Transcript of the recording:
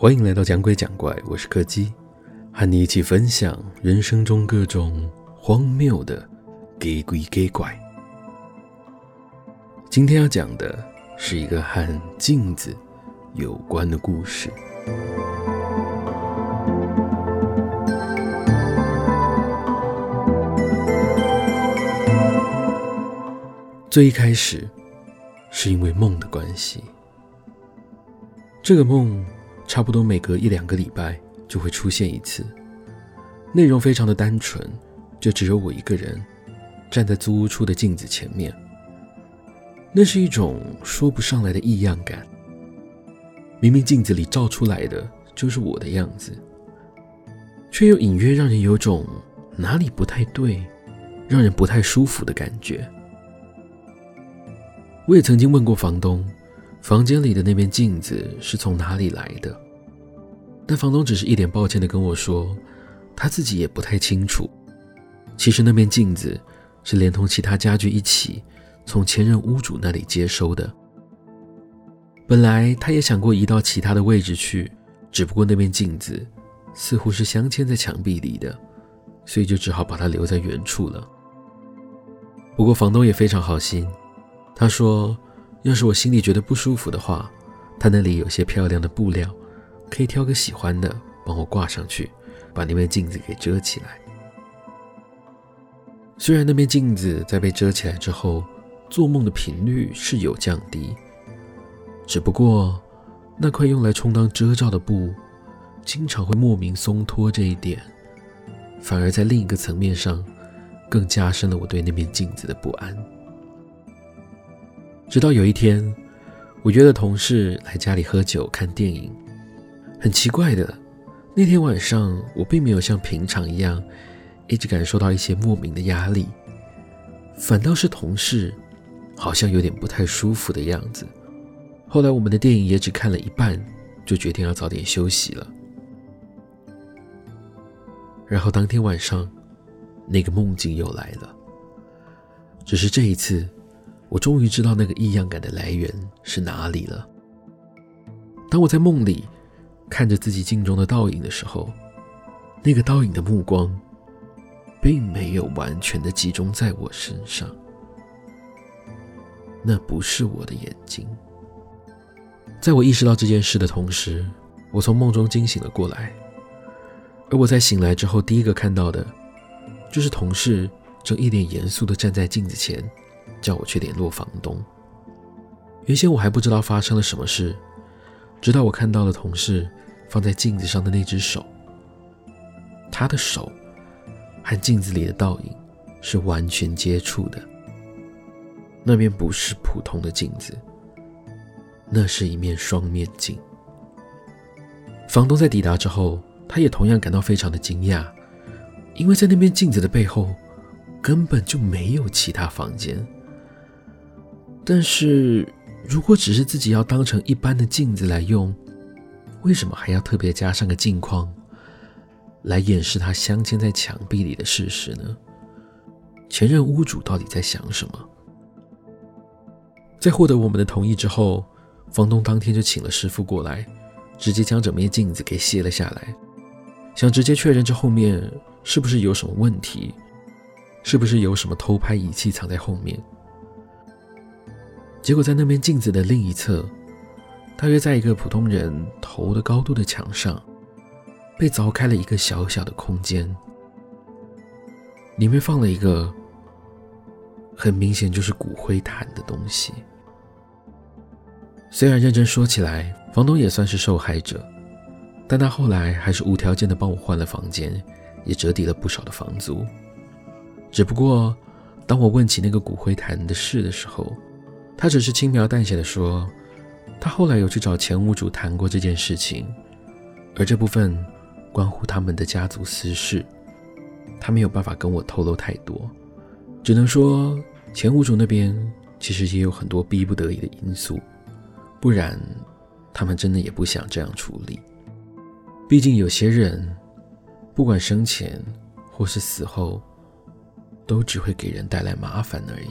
欢迎来到讲鬼讲怪，我是柯基，和你一起分享人生中各种荒谬的假鬼假怪。今天要讲的是一个和镜子有关的故事。最一开始是因为梦的关系，这个梦差不多每隔一两个礼拜就会出现一次，内容非常的单纯，就只有我一个人站在租屋处的镜子前面。那是一种说不上来的异样感，明明镜子里照出来的就是我的样子，却又隐约让人有种哪里不太对，让人不太舒服的感觉。我也曾经问过房东，房间里的那面镜子是从哪里来的，但房东只是一脸抱歉地跟我说，他自己也不太清楚。其实那面镜子是连同其他家具一起从前任屋主那里接收的，本来他也想过移到其他的位置去，只不过那面镜子似乎是镶嵌在墙壁里的，所以就只好把它留在原处了。不过房东也非常好心，他说要是我心里觉得不舒服的话，他那里有些漂亮的布料，可以挑个喜欢的帮我挂上去，把那面镜子给遮起来。虽然那面镜子在被遮起来之后，做梦的频率是有降低，只不过那块用来充当遮罩的布经常会莫名松脱，这一点反而在另一个层面上更加深了我对那面镜子的不安。直到有一天，我约了同事来家里喝酒看电影。很奇怪的，那天晚上我并没有像平常一样一直感受到一些莫名的压力，反倒是同事好像有点不太舒服的样子。后来我们的电影也只看了一半，就决定要早点休息了。然后当天晚上那个梦境又来了，只是这一次我终于知道那个异样感的来源是哪里了。当我在梦里看着自己镜中的倒影的时候，那个倒影的目光并没有完全的集中在我身上，那不是我的眼睛。在我意识到这件事的同时，我从梦中惊醒了过来，而我在醒来之后第一个看到的就是同事正一脸严肃地站在镜子前，叫我去联络房东。原先我还不知道发生了什么事，直到我看到了同事放在镜子上的那只手，他的手和镜子里的倒影是完全接触的。那面不是普通的镜子，那是一面双面镜。房东在抵达之后，他也同样感到非常的惊讶，因为在那面镜子的背后根本就没有其他房间。但是如果只是自己要当成一般的镜子来用，为什么还要特别加上个镜框来掩饰它镶嵌在墙壁里的事实呢？前任屋主到底在想什么？在获得我们的同意之后，房东当天就请了师傅过来，直接将整面镜子给卸了下来，想直接确认这后面是不是有什么问题，是不是有什么偷拍仪器藏在后面。结果在那面镜子的另一侧，大约在一个普通人头的高度的墙上，被凿开了一个小小的空间，里面放了一个很明显就是骨灰坛的东西。虽然认真说起来房东也算是受害者，但他后来还是无条件的帮我换了房间，也折抵了不少的房租。只不过当我问起那个骨灰坛的事的时候，他只是轻描淡写的说，他后来有去找前屋主谈过这件事情，而这部分关乎他们的家族私事，他没有办法跟我透露太多，只能说前屋主那边其实也有很多逼不得已的因素，不然他们真的也不想这样处理。毕竟有些人不管生前或是死后都只会给人带来麻烦而已。